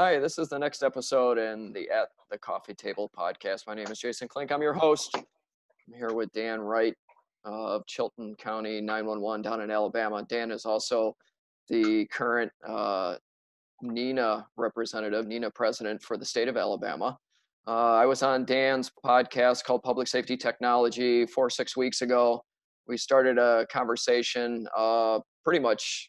Hi, this is the next episode in the At The Coffee Table podcast. My name is Jason Klink. I'm your host. I'm here with Dan Wright of Chilton County 911 down in Alabama. Dan is also the current NENA representative, NENA president for the state of Alabama. I was on Dan's podcast called Public Safety Technology 4 or 6 weeks ago. We started a conversation, pretty much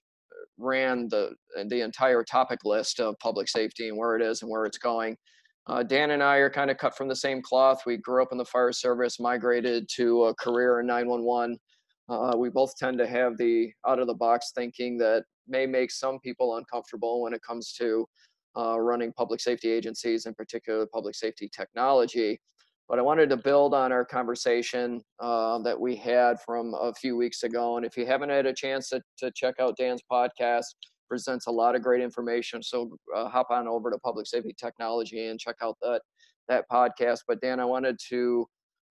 ran the entire topic list of public safety and where it is and where it's going. Dan and I are kind of cut from the same cloth. We grew up in the fire service, migrated to a career in 911. We both tend to have the out-of-the-box thinking that may make some people uncomfortable when it comes to running public safety agencies, in particular public safety technology. But I wanted to build on our conversation that we had from a few weeks ago. And if you haven't had a chance to check out Dan's podcast, presents a lot of great information. So hop on over to Public Safety Technology and check out that podcast. But Dan, I wanted to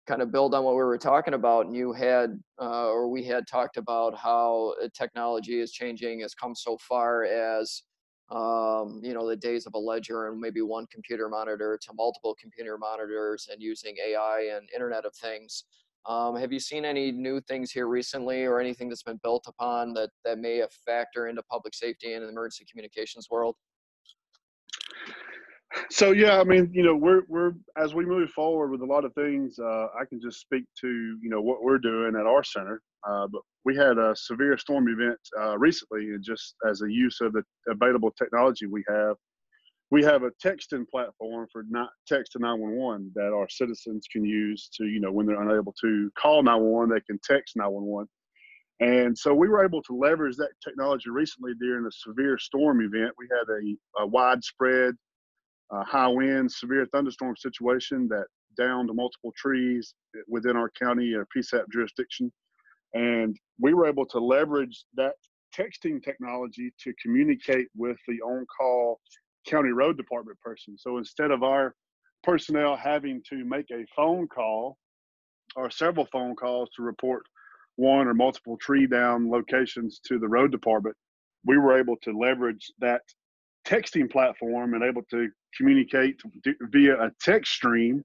kind of build on what we were talking about. And you had, or we had talked about how technology is changing, has come so far as the days of a ledger and maybe one computer monitor to multiple computer monitors and using AI and Internet of Things. Have you seen any new things here recently or anything that's been built upon that may factor into public safety and the emergency communications world? So, yeah, I mean, we're as we move forward with a lot of things, I can just speak to, what we're doing at our center. But we had a severe storm event recently, and just as a use of the available technology we have a texting platform for text to 911 that our citizens can use to, when they're unable to call 911, they can text 911. And so we were able to leverage that technology recently during a severe storm event. We had a widespread high wind, severe thunderstorm situation that downed multiple trees within our county or PSAP jurisdiction. And we were able to leverage that texting technology to communicate with the on-call county road department person. So instead of our personnel having to make a phone call or several phone calls to report one or multiple tree down locations to the road department, we were able to leverage that texting platform and able to communicate via a text stream.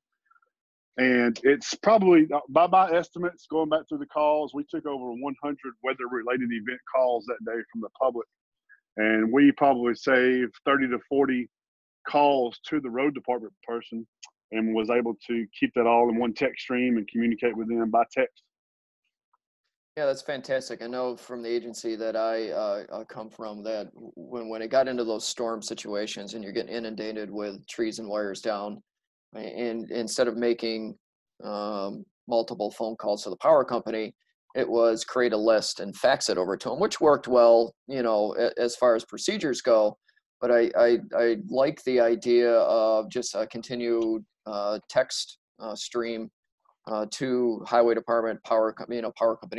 And it's probably, by my estimates, going back through the calls, we took over 100 weather-related event calls that day from the public. And we probably saved 30 to 40 calls to the road department person and was able to keep that all in one text stream and communicate with them by text. Yeah, that's fantastic. I know from the agency that I come from that when it got into those storm situations and you're getting inundated with trees and wires down, and instead of making multiple phone calls to the power company, it was create a list and fax it over to them, which worked well, as far as procedures go. But I like the idea of just a continued text stream to highway department, power company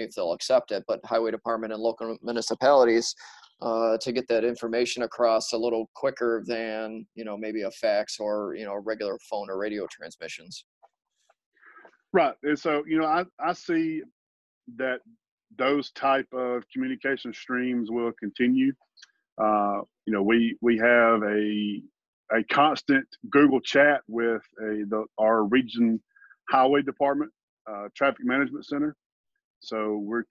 if they'll accept it, but highway department and local municipalities to get that information across a little quicker than, maybe a fax or, regular phone or radio transmissions. Right. And so, I see that those type of communication streams will continue. We have a constant Google Chat with our region highway department, traffic management center. So we're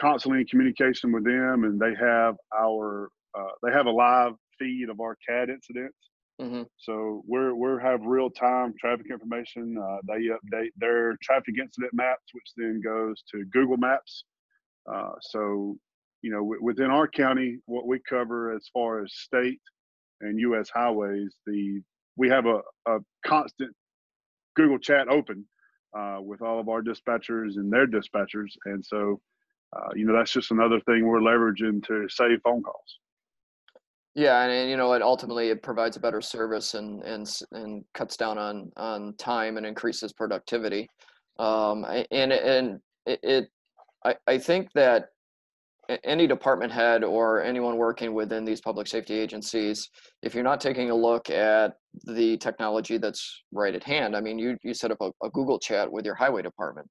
constantly in communication with them, and they have a live feed of our CAD incidents. Mm-hmm. So we have real time traffic information. They update their traffic incident maps, which then goes to Google Maps. Within our county, what we cover as far as state and U.S. highways, we have a constant Google Chat open. With all of our dispatchers and their dispatchers. And so, that's just another thing we're leveraging to save phone calls. Yeah. And it ultimately it provides a better service and cuts down on time and increases productivity. I think that any department head or anyone working within these public safety agencies, if you're not taking a look at the technology that's right at hand, I mean, you set up a Google Chat with your highway department.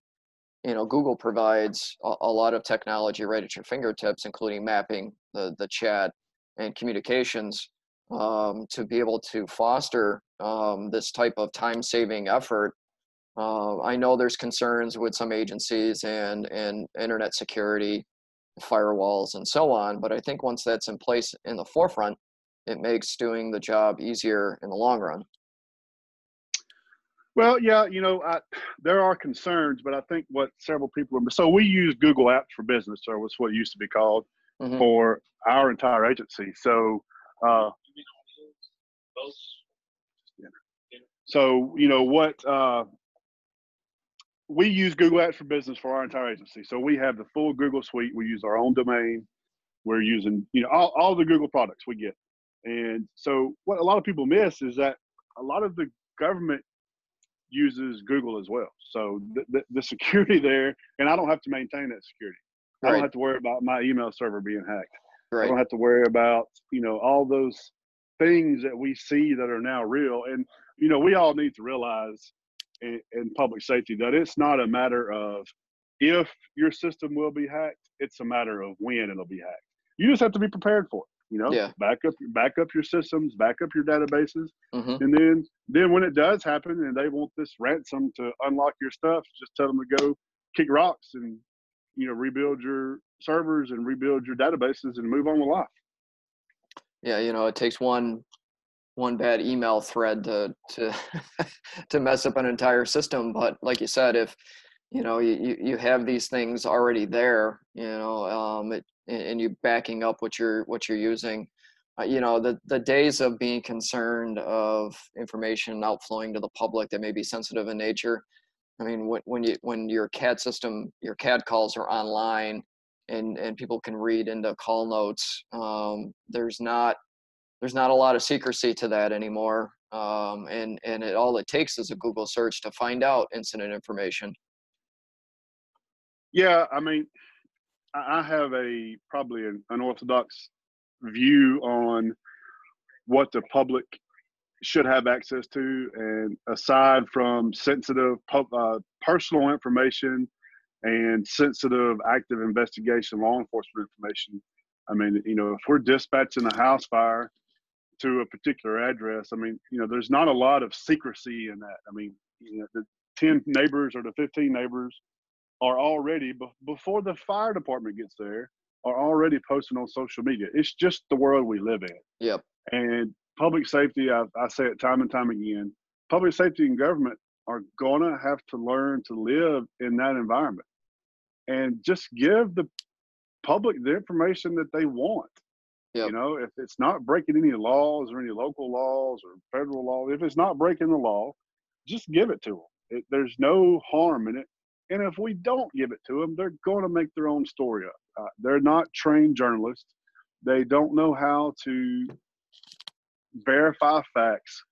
Google provides a lot of technology right at your fingertips, including mapping the chat and communications. to be able to foster this type of time-saving effort. I know there's concerns with some agencies and internet security, firewalls, and so on, but I think once that's in place in the forefront, it makes doing the job easier in the long run. Well, yeah, you know, there are concerns, but I think what several people remember, so we use Google Apps for Business, or what's what it used to be called, mm-hmm. for our entire agency. So, you know, what we use Google Apps for Business for our entire agency. So we have the full Google suite. We use our own domain. We're using, you know, all the Google products we get. And so what a lot of people miss is that a lot of the government uses Google as well. So the security there, and I don't have to maintain that security. Right. I don't have to worry about my email server being hacked. Right. I don't have to worry about, you know, all those things that we see that are now real. And, you know, we all need to realize in public safety that it's not a matter of if your system will be hacked, it's a matter of when it'll be hacked. You just have to be prepared for it. You know, yeah. back up your systems, back up your databases. Mm-hmm. And then when it does happen and they want this ransom to unlock your stuff, just tell them to go kick rocks and, you know, rebuild your servers and rebuild your databases and move on with life. Yeah. You know, it takes one bad email thread to to mess up an entire system. But like you said, if, you know, you have these things already there, you know, and you backing up what you're using, you know, the days of being concerned of information outflowing to the public that may be sensitive in nature. I mean, when your CAD system, your CAD calls are online, and people can read into call notes, there's not a lot of secrecy to that anymore, and all it takes is a Google search to find out incident information. Yeah, I mean, I have a probably an unorthodox view on what the public should have access to, and aside from sensitive personal information and sensitive active investigation, law enforcement information. I mean, you know, if we're dispatching a house fire to a particular address, I mean, you know, there's not a lot of secrecy in that. I mean, you know, the 10 neighbors or the 15 neighbors are already, before the fire department gets there, are already posting on social media. It's just the world we live in. Yep. And public safety, I say it time and time again, public safety and government are going to have to learn to live in that environment and just give the public the information that they want. Yep. You know, if it's not breaking any laws or any local laws or federal law, if it's not breaking the law, just give it to them. There's no harm in it. And if we don't give it to them, they're going to make their own story up. They're not trained journalists. They don't know how to verify facts.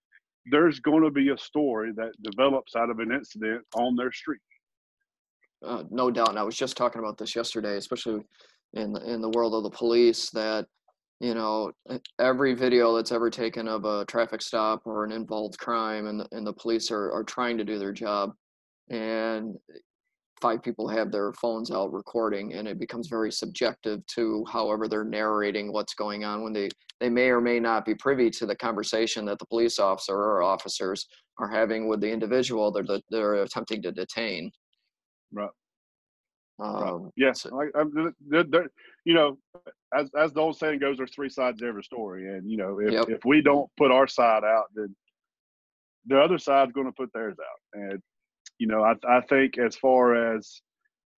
There's going to be a story that develops out of an incident on their street. No doubt. And I was just talking about this yesterday, especially in the world of the police, that, you know, every video that's ever taken of a traffic stop or an involved crime, and the police are trying to do their job, and 5 people have their phones out recording, and it becomes very subjective to however they're narrating what's going on, when they may or may not be privy to the conversation that the police officer or officers are having with the individual they're attempting to detain. Right. Right. Yes. So, you know, as the old saying goes, there's 3 sides to every story. And, you know, if we don't put our side out, then the other side's going to put theirs out. And, you know, I think as far as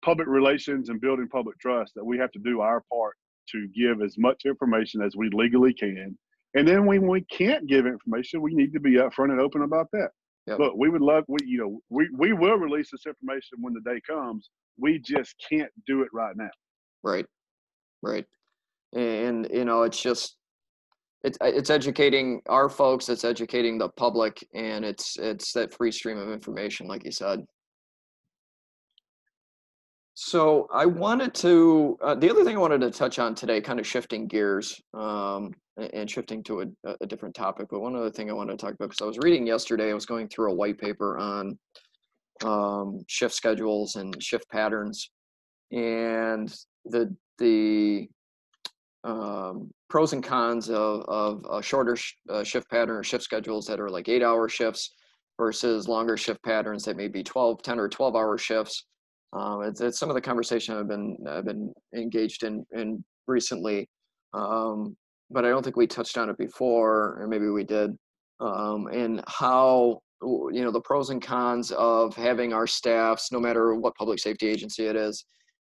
public relations and building public trust, that we have to do our part to give as much information as we legally can. And then when we can't give information, we need to be upfront and open about that. Yep. Look, we will release this information when the day comes. We just can't do it right now. Right. Right. And, you know, it's just, it's educating our folks, it's educating the public, and it's that free stream of information, like you said. So I wanted to, the other thing I wanted to touch on today, kind of shifting gears and shifting to a different topic, but one other thing I wanted to talk about, because I was reading yesterday, I was going through a white paper on shift schedules and shift patterns, and the pros and cons of shorter shift pattern or shift schedules that are like 8-hour shifts versus longer shift patterns that may be 10 or 12-hour shifts. It's some of the conversation I've been engaged in recently, but I don't think we touched on it before, or maybe we did, and how, you know, the pros and cons of having our staffs, no matter what public safety agency it is,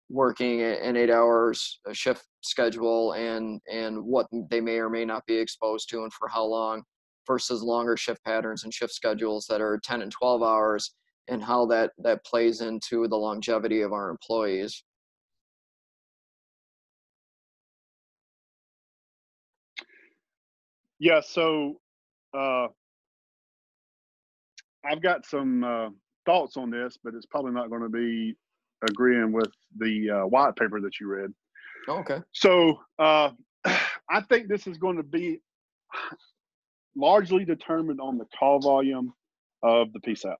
working an 8-hour shift schedule, and what they may or may not be exposed to and for how long, versus longer shift patterns and shift schedules that are 10 and 12 hours, and how that plays into the longevity of our employees. Yeah, so I've got some thoughts on this, but it's probably not going to be agreeing with the white paper that you read. Oh, okay. So I think this is going to be largely determined on the call volume of the PSAP.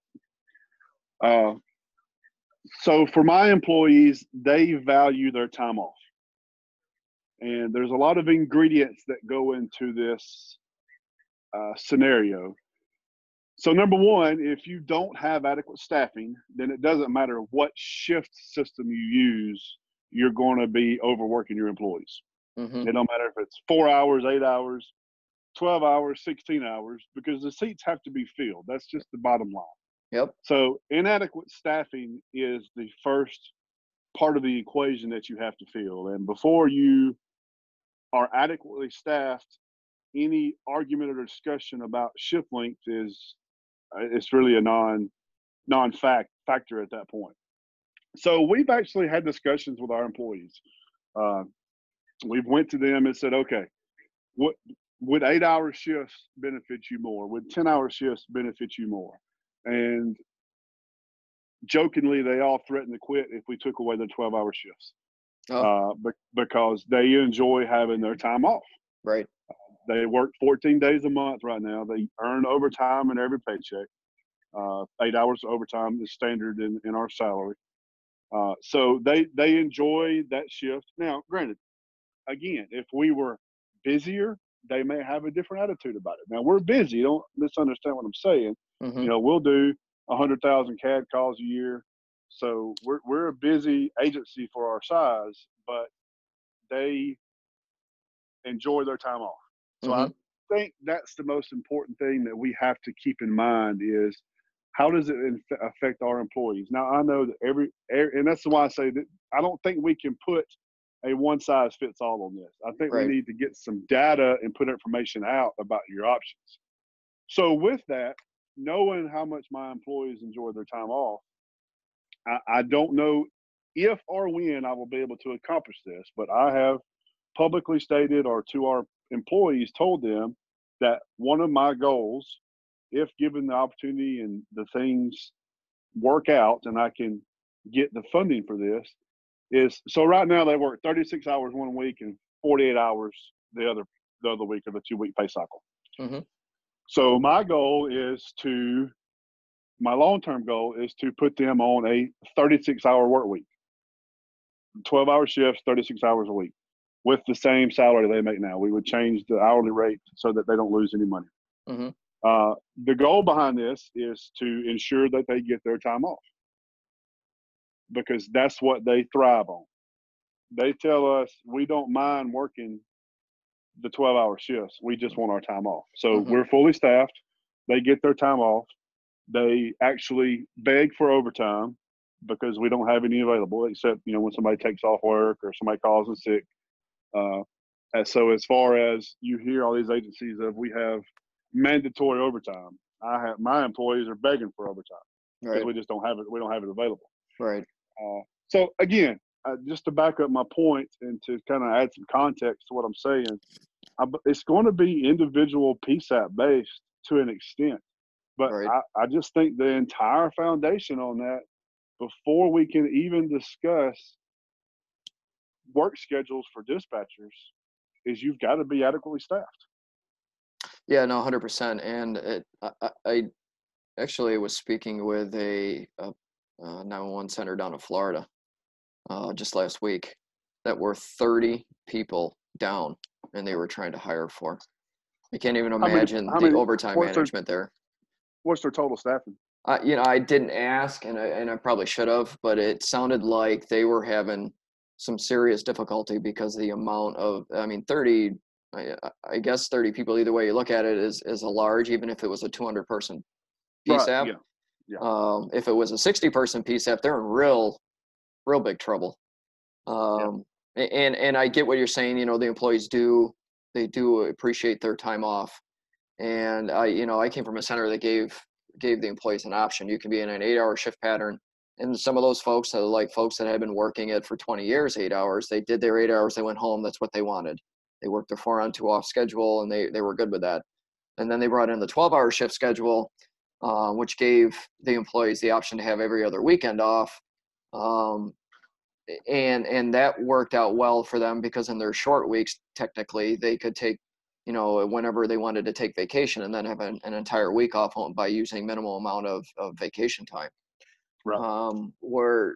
So for my employees, they value their time off. And there's a lot of ingredients that go into this scenario. So number one, if you don't have adequate staffing, then it doesn't matter what shift system you use, you're going to be overworking your employees. Mm-hmm. It don't matter if it's 4 hours, 8 hours, 12 hours, 16 hours, because the seats have to be filled. That's just the bottom line. Yep. So inadequate staffing is the first part of the equation that you have to fill. And before you are adequately staffed, any argument or discussion about shift length is, it's really a non-factor at that point. So we've actually had discussions with our employees. We've went to them and said, okay, what would 8-hour shifts benefit you more? Would 10-hour shifts benefit you more? And jokingly, they all threatened to quit if we took away their 12-hour shifts. Oh. Because they enjoy having their time off. Right. They work 14 days a month right now. They earn overtime in every paycheck. 8 hours of overtime is standard in our salary. So they enjoy that shift. Now, granted, again, if we were busier, they may have a different attitude about it. Now, we're busy. Don't misunderstand what I'm saying. Mm-hmm. You know, we'll do 100,000 CAD calls a year. So we're a busy agency for our size, but they enjoy their time off. So mm-hmm. I think that's the most important thing that we have to keep in mind is how does it affect our employees? Now, I know that and that's why I say that I don't think we can put a one size fits all on this. I think right. we need to get some data and put information out about your options. So with that, knowing how much my employees enjoy their time off, I don't know if or when I will be able to accomplish this, but I have publicly stated or to our employees told them that one of my goals, if given the opportunity and the things work out and I can get the funding for this, is so right now they work 36 hours one week and 48 hours the other week of a 2-week pay cycle. Mm-hmm. So my goal my long-term goal is to put them on a 36-hour work week, 12-hour shifts, 36 hours a week, with the same salary they make now. We would change the hourly rate so that they don't lose any money. Mm-hmm. The goal behind this is to ensure that they get their time off because that's what they thrive on. They tell us we don't mind working the 12-hour shifts. We just want our time off. So mm-hmm. we're fully staffed. They get their time off. They actually beg for overtime because we don't have any available except, you know, when somebody takes off work or somebody calls in sick. And so as far as you hear all these agencies of we have mandatory overtime, my employees are begging for overtime because right. we just don't have it. We don't have it available. Right. So again, just to back up my point and to kind of add some context to what I'm saying, it's going to be individual PSAP based to an extent. But right. I just think the entire foundation on that, before we can even discuss work schedules for dispatchers, is you've got to be adequately staffed. Yeah, no, 100%. And I actually was speaking with a 911 center down in Florida just last week that were 30 people down and they were trying to hire for. I can't even imagine the overtime management there. What's their total staffing? You know, I didn't ask, and I probably should have, but it sounded like they were having some serious difficulty because the amount of, 30, I guess 30 people, either way you look at it, is a large, even if it was a 200-person PSAP. Right, yeah. Yeah. If it was a 60-person PSAP, they're in real big trouble. Yeah. And I get what you're saying. You know, the employees do appreciate their time off. And I came from a center that gave the employees an option. You can be in an 8-hour shift pattern. And some of those folks are like folks that had been working it for 20 years, 8 hours. They did their 8 hours. They went home. That's what they wanted. They worked their 4 on, 2 off schedule, and they were good with that. And then they brought in the 12-hour shift schedule, which gave the employees the option to have every other weekend off. And that worked out well for them because in their short weeks, technically, they could take, whenever they wanted to take vacation and then have an entire week off home by using minimal amount of vacation time. Right. Where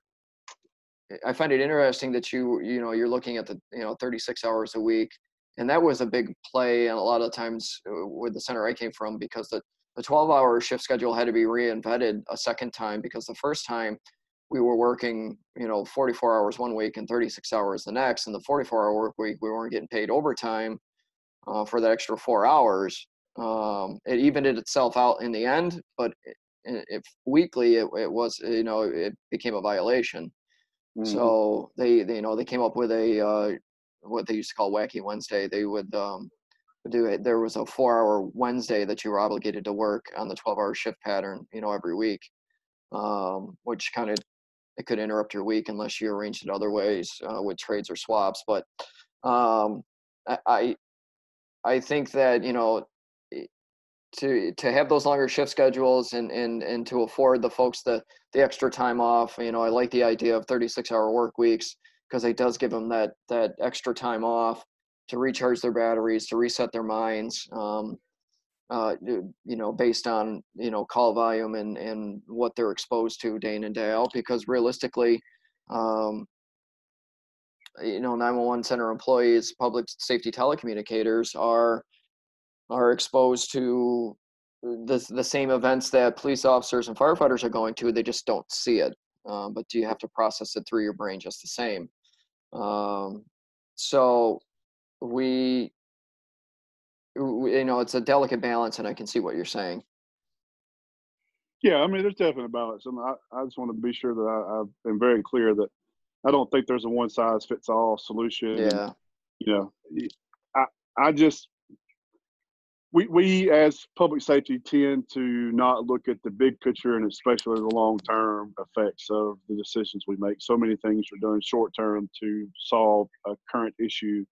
I find it interesting that you're looking at the, 36 hours a week. And that was a big play. And a lot of times with the center I came from, because the 12-hour shift schedule had to be reinvented a second time, because the first time we were working, 44 hours one week and 36 hours the next. And the 44-hour work week, we weren't getting paid overtime for that extra 4 hours. It evened itself out in the end, but if weekly it was, it became a violation. Mm-hmm. So they came up with a what they used to call Wacky Wednesday. They would there was a 4-hour Wednesday that you were obligated to work on the 12-hour shift pattern, every week, which kind of, it could interrupt your week unless you arranged it other ways with trades or swaps. But I think that, to have those longer shift schedules and to afford the folks the extra time off, I like the idea of 36-hour work weeks, because it does give them that extra time off to recharge their batteries, to reset their minds, based on, call volume and what they're exposed to day in and day out. Because realistically, 911 center employees, public safety telecommunicators are exposed to the same events that police officers and firefighters are going to. They just don't see it, but you have to process it through your brain just the same. So we it's a delicate balance, and I can see what you're saying. Yeah, there's definitely a balance, and I just want to be sure that I've been very clear that I don't think there's a one-size-fits-all solution. Yeah. We as public safety tend to not look at the big picture and especially the long-term effects of the decisions we make. So many things are done short-term to solve a current issue,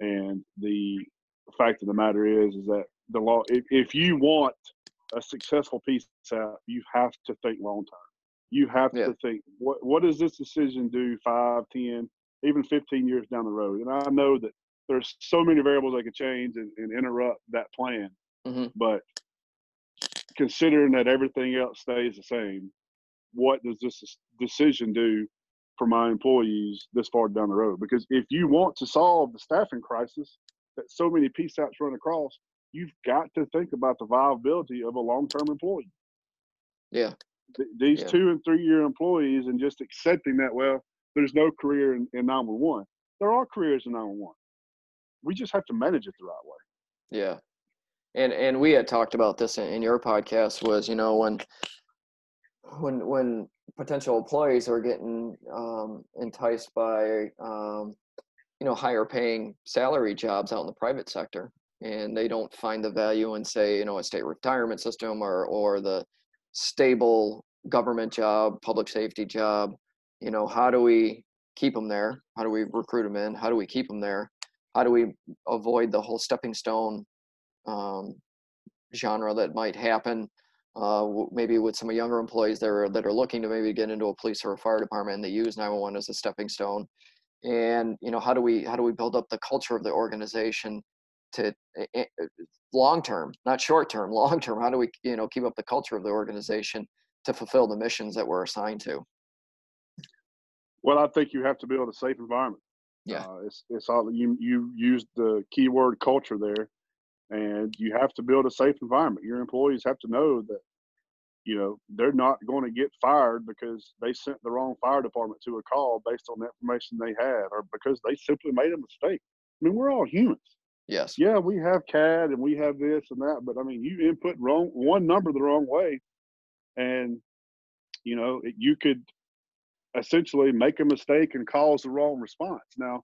and the fact of the matter is that the law, if you want a successful PSAP, you have to think long-term. You have to think, what does this decision do 5, 10, even 15 years down the road? And I know that there's so many variables that could change and interrupt that plan. Mm-hmm. But considering that everything else stays the same, what does this decision do for my employees this far down the road? Because if you want to solve the staffing crisis that so many PSAPs run across, you've got to think about the viability of a long-term employee. Yeah. These 2 and 3 year employees, and just accepting that, well, there's no career in 911. There are careers in 911. We just have to manage it the right way. Yeah. And we had talked about this in your podcast, was, when potential employees are getting enticed by, higher paying salary jobs out in the private sector, and they don't find the value in, say, a state retirement system or the stable government job, public safety job. How do we keep them there? How do we recruit them in? How do we keep them there? How do we avoid the whole stepping stone genre that might happen? Maybe with some younger employees that are looking to maybe get into a police or a fire department, and they use 911 as a stepping stone. And how do we build up the culture of the organization to long-term, not short-term, long-term? How do we, keep up the culture of the organization to fulfill the missions that we're assigned to? Well, I think you have to build a safe environment. Yeah. It's all you used the keyword culture there, and you have to build a safe environment. Your employees have to know that, you know, they're not going to get fired because they sent the wrong fire department to a call based on the information they had, or because they simply made a mistake. I mean, we're all humans. Yes. Yeah, we have CAD and we have this and that, but I mean, you input one number the wrong way, and you know, you could essentially make a mistake and cause the wrong response. Now,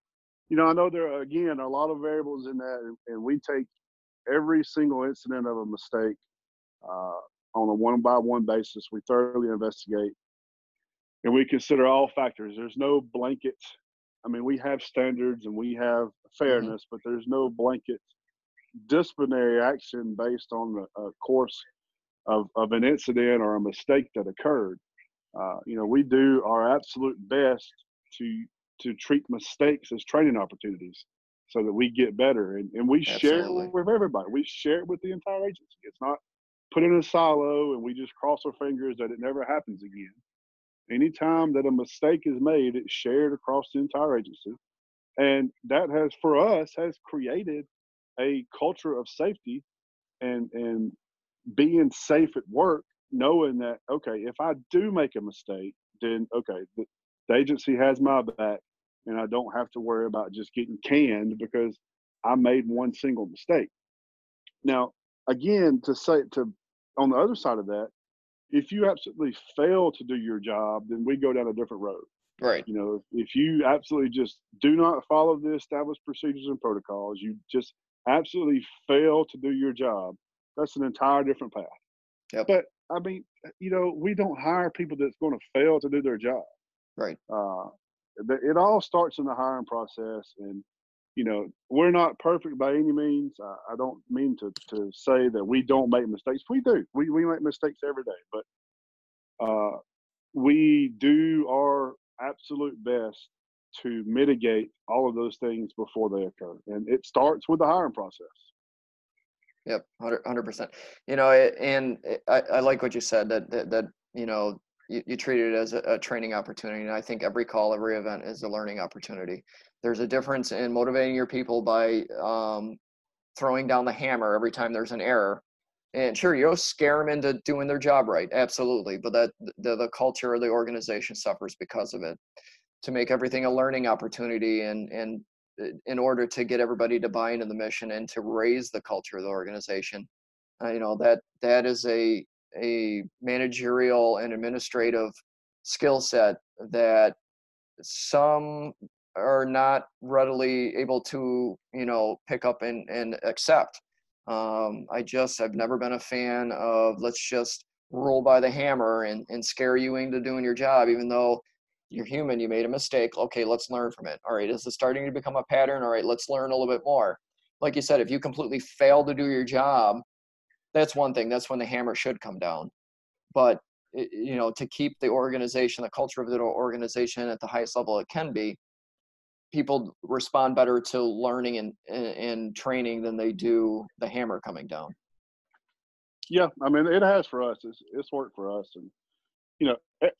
you know, I know there are, again, a lot of variables in that, and we take every single incident of a mistake on a one-by-one basis. We thoroughly investigate, and we consider all factors. There's no blanket. I mean, we have standards and we have fairness, but there's no blanket disciplinary action based on the course of an incident or a mistake that occurred. You know, we do our absolute best to treat mistakes as training opportunities so that we get better. And we share it with everybody. We share it with the entire agency. It's not put in a silo and we just cross our fingers that it never happens again. Anytime that a mistake is made, it's shared across the entire agency. And that has, for us, has created a culture of safety and being safe at work, knowing that, okay, if I do make a mistake, then, okay, the agency has my back and I don't have to worry about just getting canned because I made one single mistake. Now, again, on the other side of that, if you absolutely fail to do your job, then we go down a different road. Right. You know, if you absolutely just do not follow the established procedures and protocols, you just absolutely fail to do your job, that's an entire different path. Yep. But, I mean, you know, we don't hire people that's going to fail to do their job. Right. It all starts in the hiring process. And, you know, we're not perfect by any means. I don't mean to say that we don't make mistakes. We do. We make mistakes every day. But we do our absolute best to mitigate all of those things before they occur. And it starts with the hiring process. Yep, 100%. You know, and I like what you said, that you know, you treat it as a training opportunity. And I think every call, every event is a learning opportunity. There's a difference in motivating your people by throwing down the hammer every time there's an error. And sure, you'll scare them into doing their job right, absolutely. But that the culture of the organization suffers because of it. To make everything a learning opportunity and in order to get everybody to buy into the mission and to raise the culture of the organization, you know, that is a managerial and administrative skill set that some are not readily able to, you know, pick up and accept. I've never been a fan of let's just roll by the hammer and scare you into doing your job, even though you're human, you made a mistake. Okay, let's learn from it. All right, is this starting to become a pattern? All right, let's learn a little bit more. Like you said, if you completely fail to do your job, that's one thing. That's when the hammer should come down. But, you know, to keep the organization, the culture of the organization at the highest level it can be, people respond better to learning and training than they do the hammer coming down. Yeah, I mean, it has for us. It's worked for us. And, you know,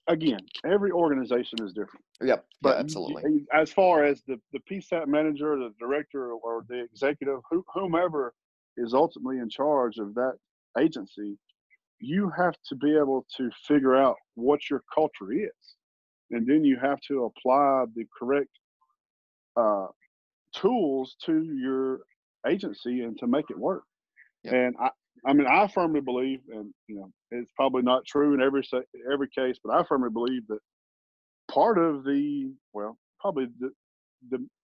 again, every organization is different. Yep, but yeah, absolutely. As far as the PSAP manager, the director, or the executive, whomever is ultimately in charge of that agency, you have to be able to figure out what your culture is. And then you have to apply the correct tools to your agency and to make it work. Yep. And I mean, I firmly believe, and you know, it's probably not true in every case, but I firmly believe that part of the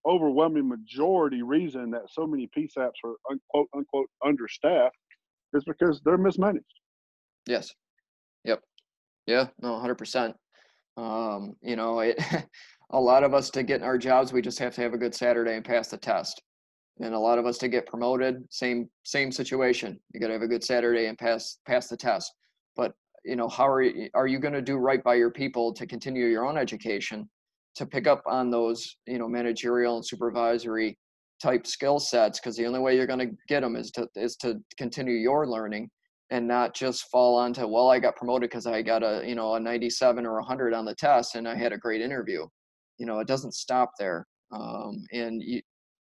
overwhelming majority reason that so many PSAPs are unquote understaffed is because they're mismanaged. Yes. Yep. Yeah. No. 100%. You know, a lot of us to get in our jobs, we just have to have a good Saturday and pass the test. And a lot of us to get promoted, same situation. You got to have a good Saturday and pass the test. But, you know, how are you going to do right by your people to continue your own education, to pick up on those, you know, managerial and supervisory type skill sets? Because the only way you're going to get them is to continue your learning and not just fall onto, well, I got promoted because I got a 97 or 100 on the test and I had a great interview. You know, it doesn't stop there. And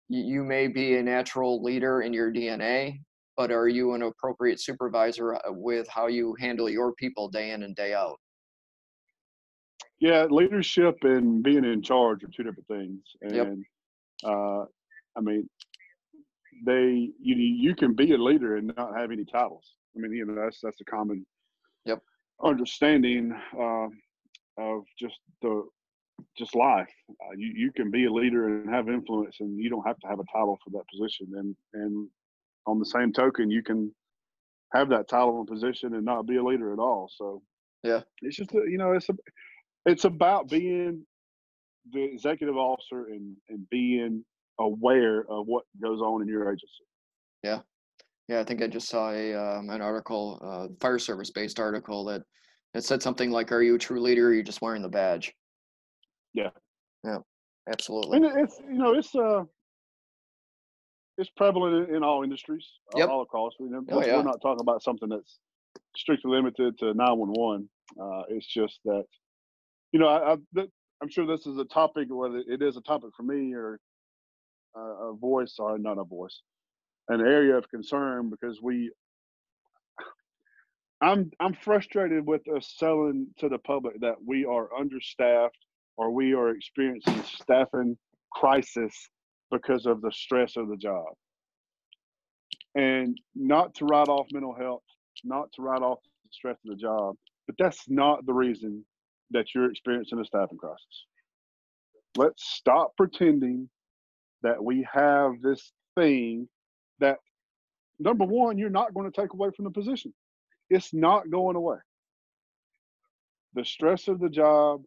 you may be a natural leader in your DNA, but are you an appropriate supervisor with how you handle your people day in and day out? Yeah, leadership and being in charge are two different things. And I mean, you can be a leader and not have any titles. I mean, you know, that's a common understanding of just life. You can be a leader and have influence, and you don't have to have a title for that position. And on the same token, you can have that title and position and not be a leader at all. So yeah, it's just, you know, it's about being the executive officer and being aware of what goes on in your agency. Yeah. Yeah, I think I just saw an article, fire service-based article, that it said something like, are you a true leader or are you just wearing the badge? Yeah. Yeah, absolutely. And it's, you know, it's prevalent in all industries, all across. We're not talking about something that's strictly limited to 911. It's just that, you know, I'm sure this is a topic, whether it is a topic for me or an area of concern, because I'm frustrated with us selling to the public that we are understaffed or we are experiencing staffing crisis because of the stress of the job. And not to write off mental health, not to write off the stress of the job, but that's not the reason that you're experiencing a staffing crisis. Let's stop pretending that we have this thing that, number one, you're not going to take away from the position. It's not going away. The stress of the job,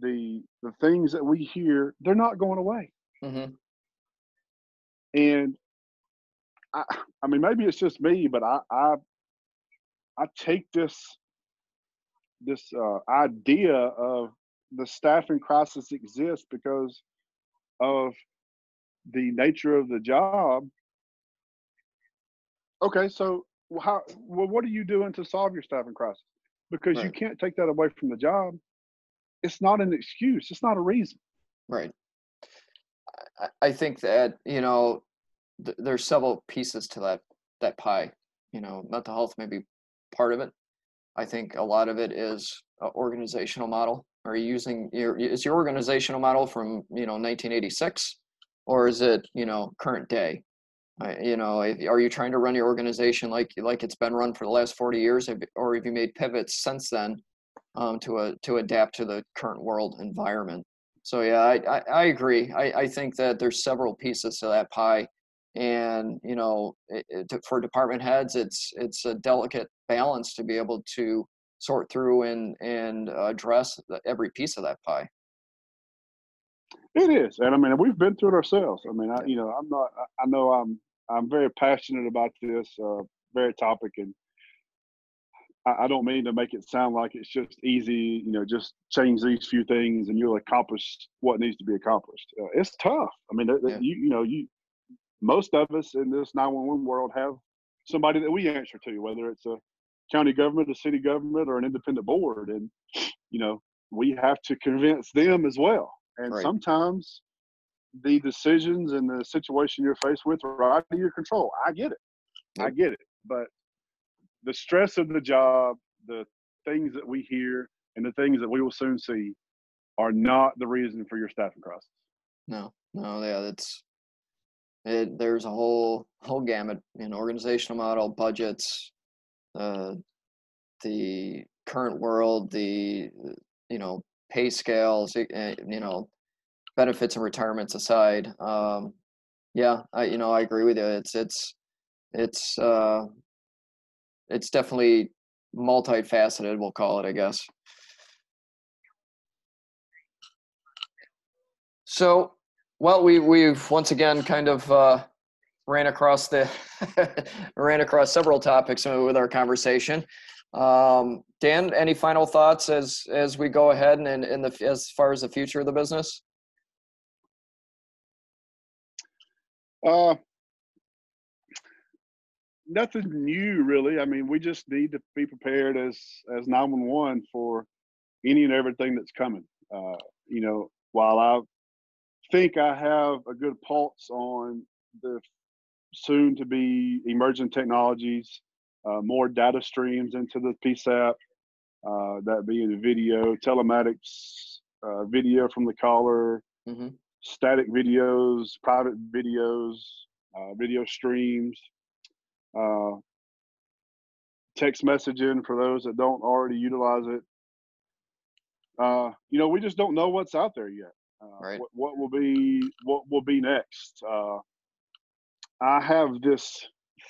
the things that we hear, they're not going away. Mm-hmm. And I mean, maybe it's just me, but I take this idea of the staffing crisis exists because of the nature of the job. Okay, so what are you doing to solve your staffing crisis? Because you can't take that away from the job. It's not an excuse. It's not a reason. Right. I think that, you know, there's several pieces to that pie. You know, mental health may be part of it. I think a lot of it is organizational model. Are you using is your organizational model from, you know, 1986, or is it, you know, current day? You know, are you trying to run your organization like it's been run for the last 40 years, or have you made pivots since then to adapt to the current world environment? So yeah, I agree. I think that there's several pieces to that pie, and you know, for department heads, it's a delicate balance to be able to sort through and address every piece of that pie. It is, and I mean, we've been through it ourselves. I mean, I'm very passionate about this very topic, and I don't mean to make it sound like it's just easy, you know, just change these few things and you'll accomplish what needs to be accomplished. It's tough. I mean, most of us in this 911 world have somebody that we answer to, whether it's a county government, a city government, or an independent board, and, you know, we have to convince them as well. And sometimes the decisions and the situation you're faced with are out of your control. I get it. I get it. But the stress of the job, the things that we hear, and the things that we will soon see are not the reason for your staffing crisis. No. Yeah, there's a whole gamut in organizational model, budgets, the current world, the, you know, pay scales, you know, benefits and retirements aside. I agree with you. It's definitely multifaceted, we'll call it, I guess. So, well, we've once again kind of ran across several topics with our conversation. Dan, any final thoughts as we go ahead and as far as the future of the business? Nothing new, really. I mean, we just need to be prepared as 911 for any and everything that's coming. You know, while I think I have a good pulse on the soon to be emerging technologies, more data streams into the PSAP, that being video, telematics, video from the caller, mm-hmm. static videos, private videos, video streams, text messaging for those that don't already utilize it. You know, we just don't know what's out there yet. Right. What will be next? I have this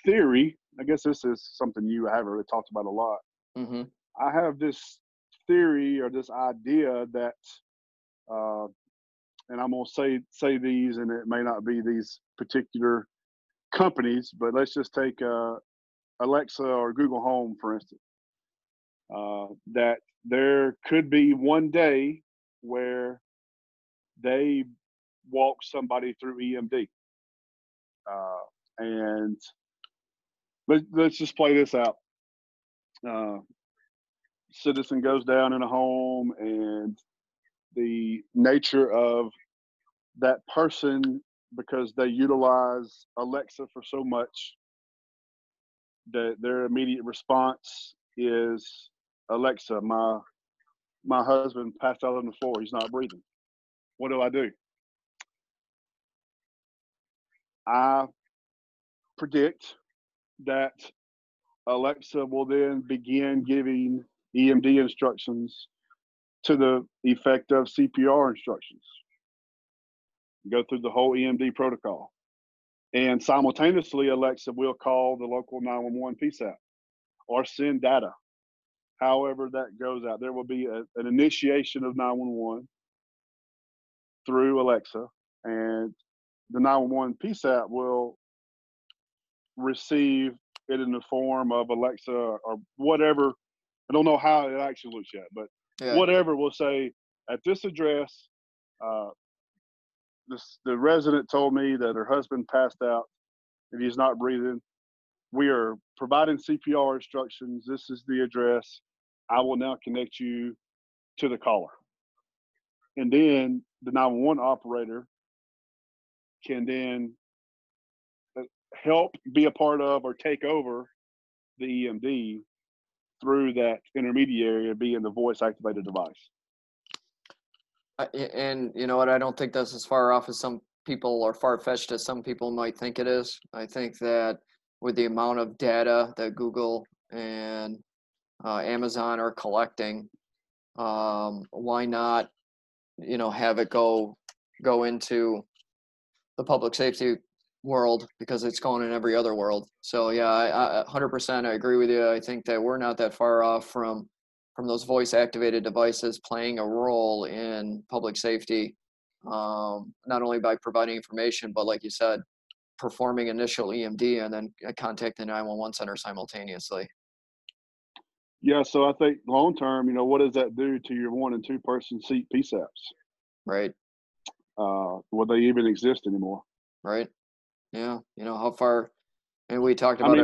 theory. I guess this is something you haven't really talked about a lot. Mm-hmm. I have this theory or this idea that, and I'm gonna say these, and it may not be these particular companies, but let's just take Alexa or Google Home, for instance. That there could be one day where they walk somebody through EMD. And let's just play this out. Citizen goes down in a home, and the nature of that person, because they utilize Alexa for so much, that their immediate response is, Alexa, my husband passed out on the floor. He's not breathing. What do? I predict that Alexa will then begin giving EMD instructions to the effect of CPR instructions. Go through the whole EMD protocol. And simultaneously, Alexa will call the local 911 PSAP or send data. However that goes out, there will be an initiation of 911 through Alexa, and the 911 PSAP will receive it in the form of Alexa or whatever. I don't know how it actually looks yet, but whatever will say, at this address, the resident told me that her husband passed out and he's not breathing. We are providing CPR instructions. This is the address. I will now connect you to the caller. And then the 911 operator can then help be a part of or take over the EMD through that intermediary being the voice-activated device. And you know what? I don't think that's as far off as some people or far-fetched as some people might think it is. I think that with the amount of data that Google and Amazon are collecting, why not, you know, have it go into the public safety world, because it's going in every other world. So yeah, I 100% I agree with you. I think that we're not that far off from those voice-activated devices playing a role in public safety, not only by providing information, but like you said, performing initial EMD and then contact the 911 center simultaneously. Yeah, so I think long term, you know, what does that do to your 1 and 2 person seat PSAPs? Right. Will they even exist anymore? Right. Yeah. You know, how far, and we talked about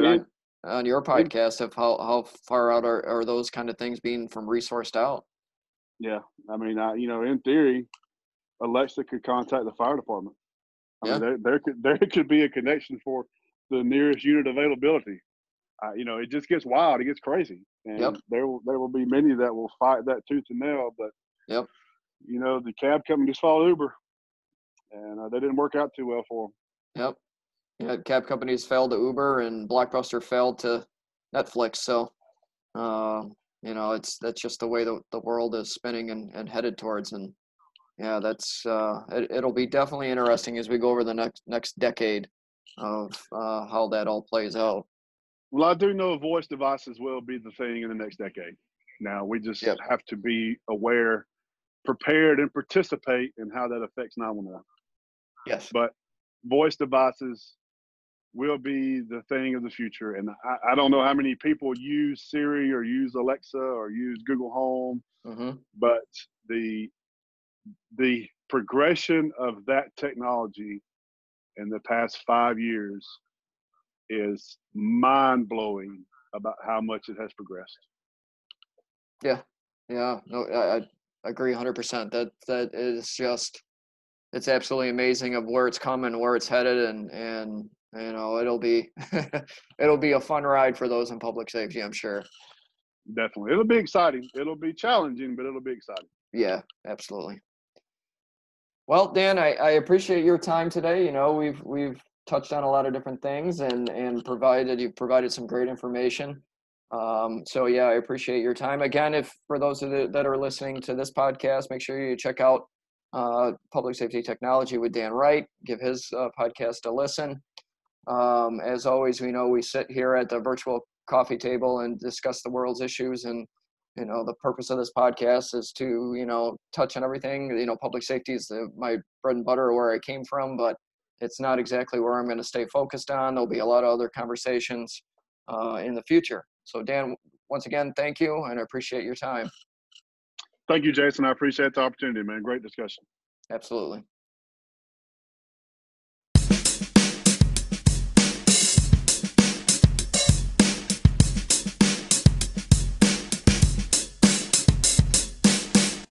on your podcast of how far out are those kind of things being from resourced out? Yeah. I mean, you know, in theory, Alexa could contact the fire department. I mean, there could be a connection for the nearest unit availability. You know, it just gets wild. It gets crazy. And there will be many that will fight that tooth and nail. But, you know, the cab company just followed Uber, and they didn't work out too well for them. Yep. Yeah, cab companies failed to Uber, and Blockbuster failed to Netflix. So, you know, that's just the way the world is spinning and headed towards. And, yeah, that's it'll be definitely interesting as we go over the next decade of how that all plays out. Well, I do know voice devices will be the thing in the next decade. Now, we just have to be aware, prepared, and participate in how that affects 911. Yes. But voice devices will be the thing of the future. And I don't know how many people use Siri or use Alexa or use Google Home, but the progression of that technology in the past 5 years is mind-blowing about how much it has progressed. Yeah, no, I agree 100%. That is just it's absolutely amazing of where it's coming, where it's headed, and you know, it'll be it'll be a fun ride for those in public safety, I'm sure. Definitely. It'll be exciting. It'll be challenging, but it'll be exciting. Yeah, absolutely. Well, Dan, I appreciate your time today. You know, we've touched on a lot of different things and you've provided some great information. So yeah, I appreciate your time. Again, if for those of the, that are listening to this podcast, make sure you check out Public Safety Technology with Dan Wright. Give his podcast a listen. As always, we know we sit here at the virtual coffee table and discuss the world's issues, and you know, the purpose of this podcast is to, you know, touch on everything. You know, public safety is my bread and butter, where I came from, but it's not exactly where I'm going to stay focused on. There'll be a lot of other conversations in the future. So Dan, once again, thank you, and I appreciate your time. Thank you, Jason. I appreciate the opportunity, man. Great discussion. Absolutely.